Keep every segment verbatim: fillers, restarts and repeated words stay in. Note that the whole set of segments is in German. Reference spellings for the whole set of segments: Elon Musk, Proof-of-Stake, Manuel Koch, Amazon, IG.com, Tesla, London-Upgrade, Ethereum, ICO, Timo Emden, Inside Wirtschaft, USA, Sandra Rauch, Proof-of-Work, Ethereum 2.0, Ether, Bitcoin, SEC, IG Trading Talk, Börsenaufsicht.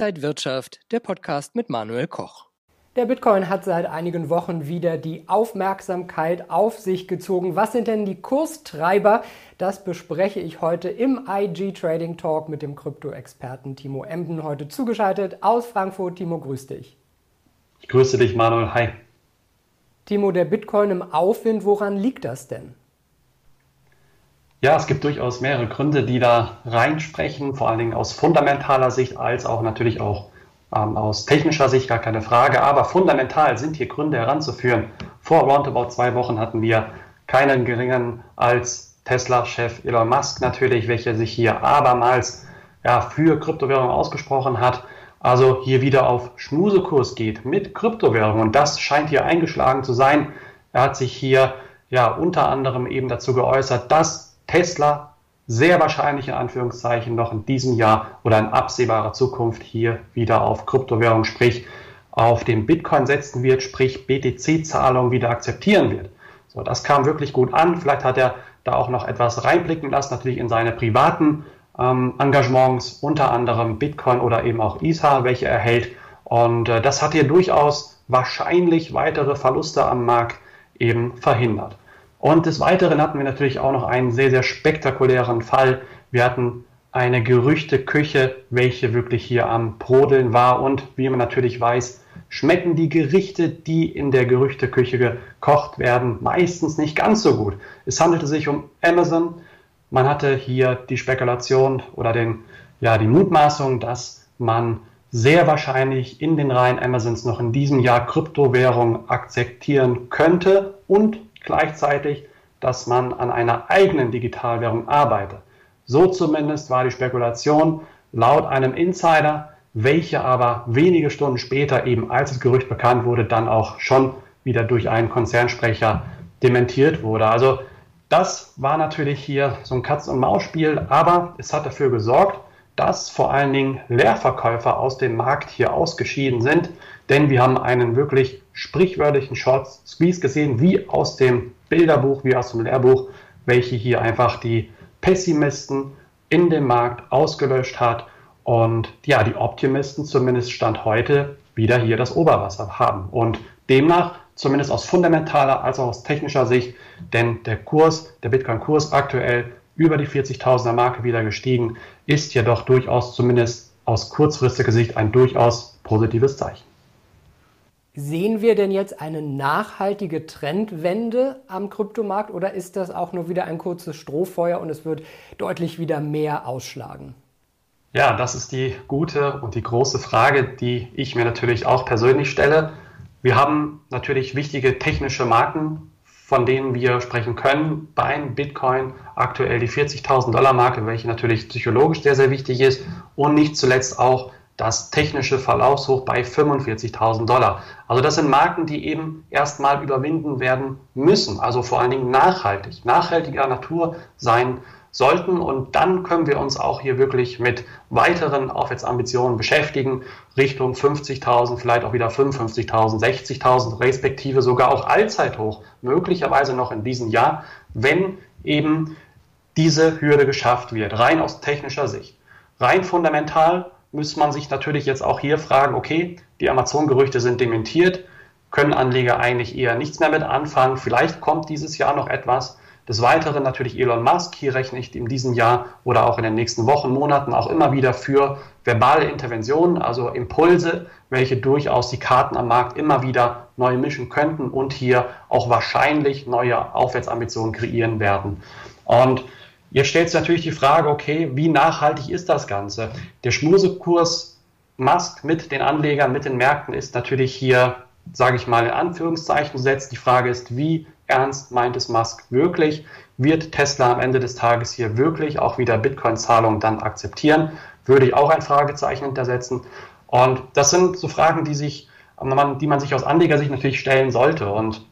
Inside Wirtschaft, der Podcast mit Manuel Koch. Der Bitcoin hat seit einigen Wochen wieder die Aufmerksamkeit auf sich gezogen. Was sind denn die Kurstreiber? Das bespreche ich heute im I G Trading Talk mit dem Krypto-Experten Timo Emden, heute zugeschaltet aus Frankfurt. Timo, grüß dich. Ich grüße dich, Manuel. Hi. Timo, der Bitcoin im Aufwind, woran liegt das denn? Ja, es gibt durchaus mehrere Gründe, die da reinsprechen, vor allen Dingen aus fundamentaler Sicht als auch natürlich auch Ähm, aus technischer Sicht, gar keine Frage, aber fundamental sind hier Gründe heranzuführen. Vor roundabout zwei Wochen hatten wir keinen geringeren als Tesla-Chef Elon Musk natürlich, welcher sich hier abermals ja, für Kryptowährungen ausgesprochen hat, also hier wieder auf Schmusekurs geht mit Kryptowährungen und das scheint hier eingeschlagen zu sein. Er hat sich hier ja unter anderem eben dazu geäußert, dass Tesla sehr wahrscheinlich in Anführungszeichen noch in diesem Jahr oder in absehbarer Zukunft hier wieder auf Kryptowährung, sprich auf den Bitcoin setzen wird, sprich B T C-Zahlungen wieder akzeptieren wird. So, das kam wirklich gut an. Vielleicht hat er da auch noch etwas reinblicken lassen, natürlich in seine privaten ähm, Engagements, unter anderem Bitcoin oder eben auch Ether, welche er hält. Und äh, das hat hier durchaus wahrscheinlich weitere Verluste am Markt eben verhindert. Und des Weiteren hatten wir natürlich auch noch einen sehr, sehr spektakulären Fall. Wir hatten eine Gerüchteküche, welche wirklich hier am Brodeln war. Und wie man natürlich weiß, schmecken die Gerichte, die in der Gerüchteküche gekocht werden, meistens nicht ganz so gut. Es handelte sich um Amazon. Man hatte hier die Spekulation oder den, ja, die Mutmaßung, dass man sehr wahrscheinlich in den Reihen Amazons noch in diesem Jahr Kryptowährungen akzeptieren könnte und gleichzeitig, dass man an einer eigenen Digitalwährung arbeite. So zumindest war die Spekulation laut einem Insider, welche aber wenige Stunden später, eben als das Gerücht bekannt wurde, dann auch schon wieder durch einen Konzernsprecher dementiert wurde. Also das war natürlich hier so ein Katz-und-Maus-Spiel, aber es hat dafür gesorgt, dass vor allen Dingen Leerverkäufer aus dem Markt hier ausgeschieden sind, denn wir haben einen wirklich sprichwörtlichen Short Squeeze gesehen, wie aus dem Bilderbuch, wie aus dem Lehrbuch, welche hier einfach die Pessimisten in dem Markt ausgelöscht hat und ja, die Optimisten zumindest Stand heute wieder hier das Oberwasser haben und demnach zumindest aus fundamentaler als auch aus technischer Sicht, denn der Kurs, der Bitcoin-Kurs aktuell über die vierzigtausender Marke wieder gestiegen, ist jedoch durchaus zumindest aus kurzfristiger Sicht ein durchaus positives Zeichen. Sehen wir denn jetzt eine nachhaltige Trendwende am Kryptomarkt oder ist das auch nur wieder ein kurzes Strohfeuer und es wird deutlich wieder mehr ausschlagen? Ja, das ist die gute und die große Frage, die ich mir natürlich auch persönlich stelle. Wir haben natürlich wichtige technische Marken, von denen wir sprechen können, beim Bitcoin aktuell die vierzigtausend-Dollar-Marke, welche natürlich psychologisch sehr, sehr wichtig ist und nicht zuletzt auch das technische Verlaufshoch bei fünfundvierzigtausend Dollar. Also das sind Marken, die eben erstmal überwinden werden müssen, also vor allen Dingen nachhaltig, nachhaltiger Natur sein sollten und dann können wir uns auch hier wirklich mit weiteren Aufwärtsambitionen beschäftigen, Richtung fünfzigtausend, vielleicht auch wieder fünfundfünfzigtausend, sechzigtausend, respektive sogar auch Allzeithoch, möglicherweise noch in diesem Jahr, wenn eben diese Hürde geschafft wird, rein aus technischer Sicht. Rein fundamental muss man sich natürlich jetzt auch hier fragen, okay, die Amazon-Gerüchte sind dementiert, können Anleger eigentlich eher nichts mehr mit anfangen, vielleicht kommt dieses Jahr noch etwas. Des Weiteren natürlich Elon Musk, hier rechne ich in diesem Jahr oder auch in den nächsten Wochen, Monaten auch immer wieder für verbale Interventionen, also Impulse, welche durchaus die Karten am Markt immer wieder neu mischen könnten und hier auch wahrscheinlich neue Aufwärtsambitionen kreieren werden. Und jetzt stellt sich natürlich die Frage, okay, wie nachhaltig ist das Ganze? Der Schmusekurs Musk mit den Anlegern, mit den Märkten ist natürlich hier, sage ich mal, in Anführungszeichen gesetzt. Die Frage ist, wie ernst meint es Musk wirklich? Wird Tesla am Ende des Tages hier wirklich auch wieder Bitcoin-Zahlungen dann akzeptieren? Würde ich auch ein Fragezeichen hintersetzen. Und das sind so Fragen, die, sich, die man sich aus Anlegersicht natürlich stellen sollte. Und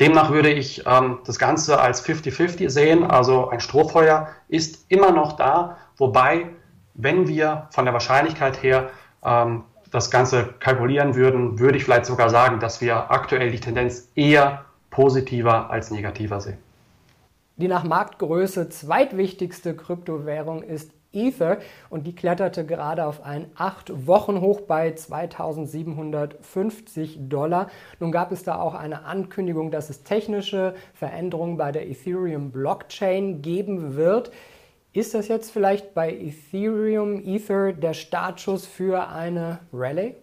demnach würde ich ähm, das Ganze als fifty fifty sehen. Also ein Strohfeuer ist immer noch da. Wobei, wenn wir von der Wahrscheinlichkeit her ähm, das Ganze kalkulieren würden, würde ich vielleicht sogar sagen, dass wir aktuell die Tendenz eher positiver als negativer sehen. Die nach Marktgröße zweitwichtigste Kryptowährung ist Ether und die kletterte gerade auf einen acht Wochen Hoch bei zweitausendsiebenhundertfünfzig Dollar. Nun gab es da auch eine Ankündigung, dass es technische Veränderungen bei der Ethereum-Blockchain geben wird. Ist das jetzt vielleicht bei Ethereum, Ether der Startschuss für eine Rallye?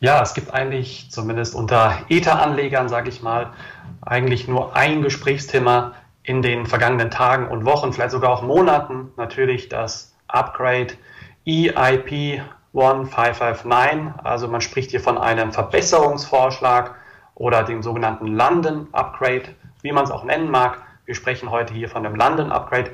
Ja, es gibt eigentlich, zumindest unter Ether-Anlegern, sage ich mal, eigentlich nur ein Gesprächsthema in den vergangenen Tagen und Wochen, vielleicht sogar auch Monaten. Natürlich das Upgrade E I P fünfzehnhundertneunundfünfzig. Also man spricht hier von einem Verbesserungsvorschlag oder dem sogenannten London-Upgrade, wie man es auch nennen mag. Wir sprechen heute hier von dem London-Upgrade,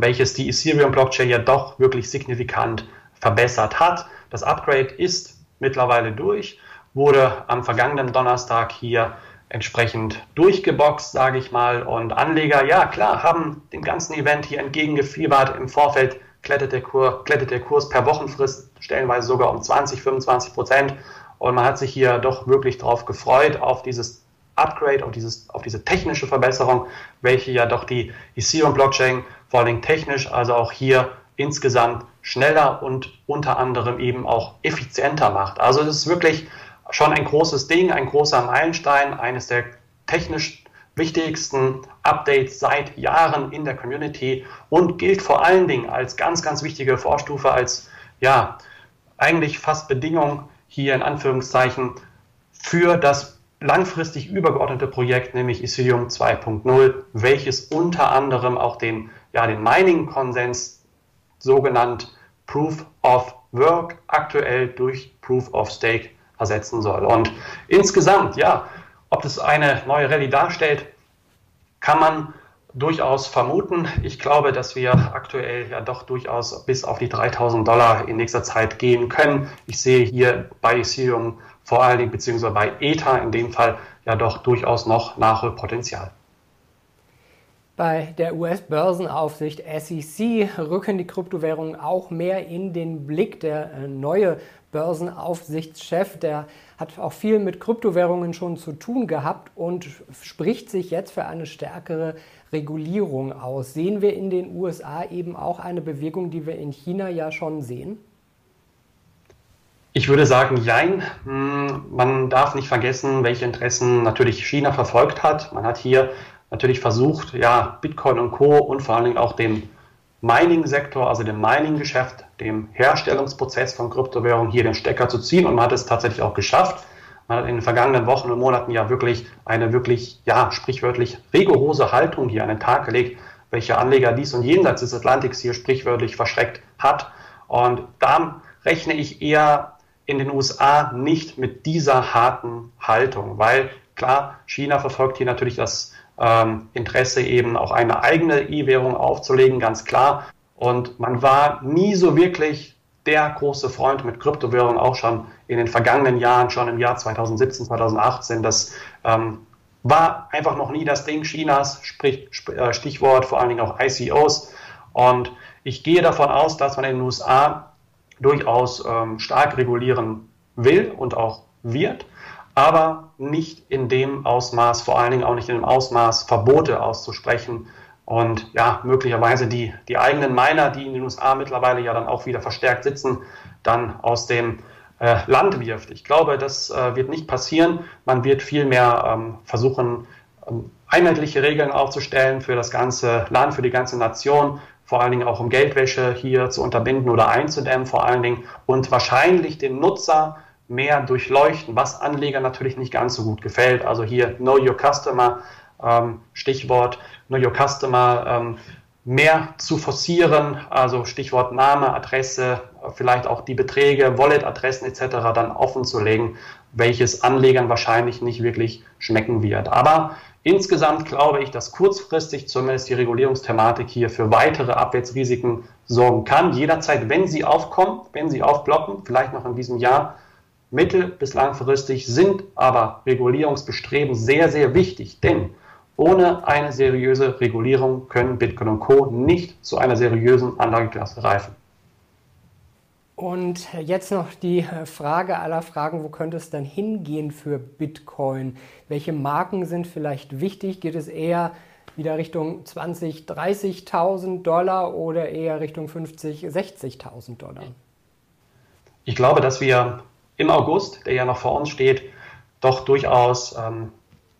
welches die Ethereum-Blockchain ja doch wirklich signifikant verbessert hat. Das Upgrade ist mittlerweile durch, wurde am vergangenen Donnerstag hier entsprechend durchgeboxt, sage ich mal. Und Anleger, ja klar, haben dem ganzen Event hier entgegengefiebert. Im Vorfeld klettert der Kurs, klettert der Kurs per Wochenfrist stellenweise sogar um zwanzig, fünfundzwanzig Prozent. Und man hat sich hier doch wirklich drauf gefreut, auf dieses Upgrade, auf, dieses, auf diese technische Verbesserung, welche ja doch die Ethereum-Blockchain vor allem technisch, also auch hier insgesamt schneller und unter anderem eben auch effizienter macht. Also es ist wirklich schon ein großes Ding, ein großer Meilenstein, eines der technisch wichtigsten Updates seit Jahren in der Community und gilt vor allen Dingen als ganz, ganz wichtige Vorstufe, als ja eigentlich fast Bedingung hier in Anführungszeichen für das langfristig übergeordnete Projekt, nämlich Ethereum zwei Punkt null, welches unter anderem auch den, ja, den Mining-Konsens, sogenannt Proof-of-Work, aktuell durch Proof-of-Stake ersetzen soll. Und insgesamt, ja, ob das eine neue Rallye darstellt, kann man durchaus vermuten. Ich glaube, dass wir aktuell ja doch durchaus bis auf die dreitausend Dollar in nächster Zeit gehen können. Ich sehe hier bei Ethereum vor allen Dingen, beziehungsweise bei Ether in dem Fall, ja doch durchaus noch Nachholpotenzial. Bei der U S-Börsenaufsicht S E C rücken die Kryptowährungen auch mehr in den Blick. Der neue Börsenaufsichtschef, der hat auch viel mit Kryptowährungen schon zu tun gehabt und spricht sich jetzt für eine stärkere Regulierung aus. Sehen wir in den U S A eben auch eine Bewegung, die wir in China ja schon sehen? Ich würde sagen, jein. Man darf nicht vergessen, welche Interessen natürlich China verfolgt hat. Man hat hier natürlich versucht, ja, Bitcoin und Co. und vor allen Dingen auch dem Mining-Sektor, also dem Mining-Geschäft, dem Herstellungsprozess von Kryptowährungen hier den Stecker zu ziehen. Und man hat es tatsächlich auch geschafft. Man hat in den vergangenen Wochen und Monaten ja wirklich eine wirklich, ja, sprichwörtlich rigorose Haltung hier an den Tag gelegt, welche Anleger dies und jenseits des Atlantiks hier sprichwörtlich verschreckt hat. Und da rechne ich eher in den U S A nicht mit dieser harten Haltung, weil klar, China verfolgt hier natürlich das ähm, Interesse, eben auch eine eigene E-Währung aufzulegen, ganz klar. Und man war nie so wirklich der große Freund mit Kryptowährungen, auch schon in den vergangenen Jahren, schon im Jahr zweitausendsiebzehn, zweitausendachtzehn. Das ähm, war einfach noch nie das Ding Chinas, sprich, Stichwort vor allen Dingen auch I C Os. Und ich gehe davon aus, dass man in den U S A durchaus ähm, stark regulieren will und auch wird, aber nicht in dem Ausmaß, vor allen Dingen auch nicht in dem Ausmaß, Verbote auszusprechen und ja, möglicherweise die, die eigenen Miner, die in den U S A mittlerweile ja dann auch wieder verstärkt sitzen, dann aus dem äh, Land wirft. Ich glaube, das äh, wird nicht passieren. Man wird vielmehr ähm, versuchen, ähm, einheitliche Regeln aufzustellen für das ganze Land, für die ganze Nation, vor allen Dingen auch um Geldwäsche hier zu unterbinden oder einzudämmen vor allen Dingen und wahrscheinlich den Nutzer mehr durchleuchten, was Anlegern natürlich nicht ganz so gut gefällt. Also hier Know Your Customer, ähm, Stichwort Know Your Customer, ähm, mehr zu forcieren, also Stichwort Name, Adresse, vielleicht auch die Beträge, Wallet-Adressen et cetera dann offen zu legen, welches Anlegern wahrscheinlich nicht wirklich schmecken wird. Aber insgesamt glaube ich, dass kurzfristig zumindest die Regulierungsthematik hier für weitere Abwärtsrisiken sorgen kann. Jederzeit, wenn sie aufkommen, wenn sie aufblocken, vielleicht noch in diesem Jahr, mittel- bis langfristig sind aber Regulierungsbestreben sehr, sehr wichtig. Denn ohne eine seriöse Regulierung können Bitcoin und Co. nicht zu einer seriösen Anlageklasse reifen. Und jetzt noch die Frage aller Fragen, wo könnte es dann hingehen für Bitcoin? Welche Marken sind vielleicht wichtig? Geht es eher wieder Richtung zwanzig, dreißigtausend Dollar oder eher Richtung fünfzig, sechzigtausend Dollar? Ich glaube, dass wir im August, der ja noch vor uns steht, doch durchaus ähm,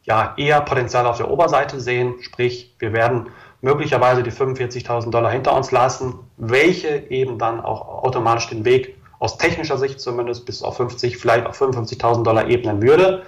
ja, eher Potenzial auf der Oberseite sehen. Sprich, wir werden möglicherweise die fünfundvierzigtausend Dollar hinter uns lassen, welche eben dann auch automatisch den Weg aus technischer Sicht zumindest bis auf fünfzig, vielleicht auf fünfundfünfzigtausend Dollar ebnen würde.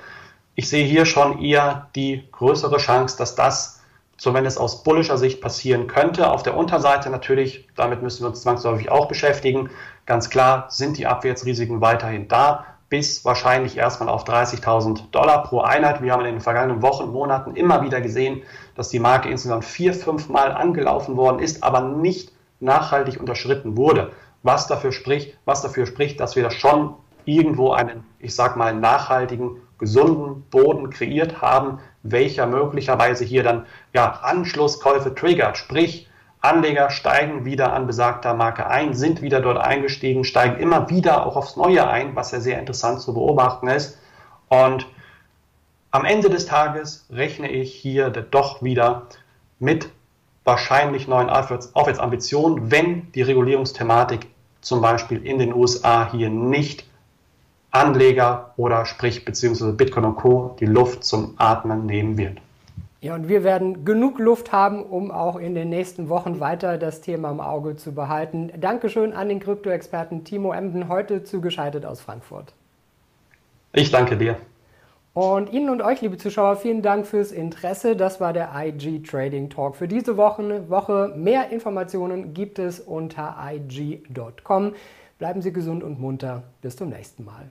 Ich sehe hier schon eher die größere Chance, dass das zumindest aus bullischer Sicht passieren könnte. Auf der Unterseite natürlich, damit müssen wir uns zwangsläufig auch beschäftigen. Ganz klar sind die Abwärtsrisiken weiterhin da, bis wahrscheinlich erstmal auf dreißigtausend Dollar pro Einheit. Wir haben in den vergangenen Wochen, Monaten immer wieder gesehen, dass die Marke insgesamt vier, fünf Mal angelaufen worden ist, aber nicht nachhaltig unterschritten wurde. Was dafür spricht, was dafür spricht, dass wir da schon irgendwo einen, ich sag mal, nachhaltigen, gesunden Boden kreiert haben, welcher möglicherweise hier dann ja, Anschlusskäufe triggert. Sprich, Anleger steigen wieder an besagter Marke ein, sind wieder dort eingestiegen, steigen immer wieder auch aufs Neue ein, was ja sehr interessant zu beobachten ist. Und am Ende des Tages rechne ich hier doch wieder mit wahrscheinlich neuen Aufwärtsambitionen, wenn die Regulierungsthematik zum Beispiel in den U S A hier nicht Anleger oder sprich beziehungsweise Bitcoin und Co. die Luft zum Atmen nehmen wird. Ja, und wir werden genug Luft haben, um auch in den nächsten Wochen weiter das Thema im Auge zu behalten. Dankeschön an den Krypto-Experten Timo Emden, heute zugeschaltet aus Frankfurt. Ich danke dir. Und Ihnen und euch, liebe Zuschauer, vielen Dank fürs Interesse. Das war der I G Trading Talk für diese Woche. Mehr Informationen gibt es unter I G Punkt com. Bleiben Sie gesund und munter. Bis zum nächsten Mal.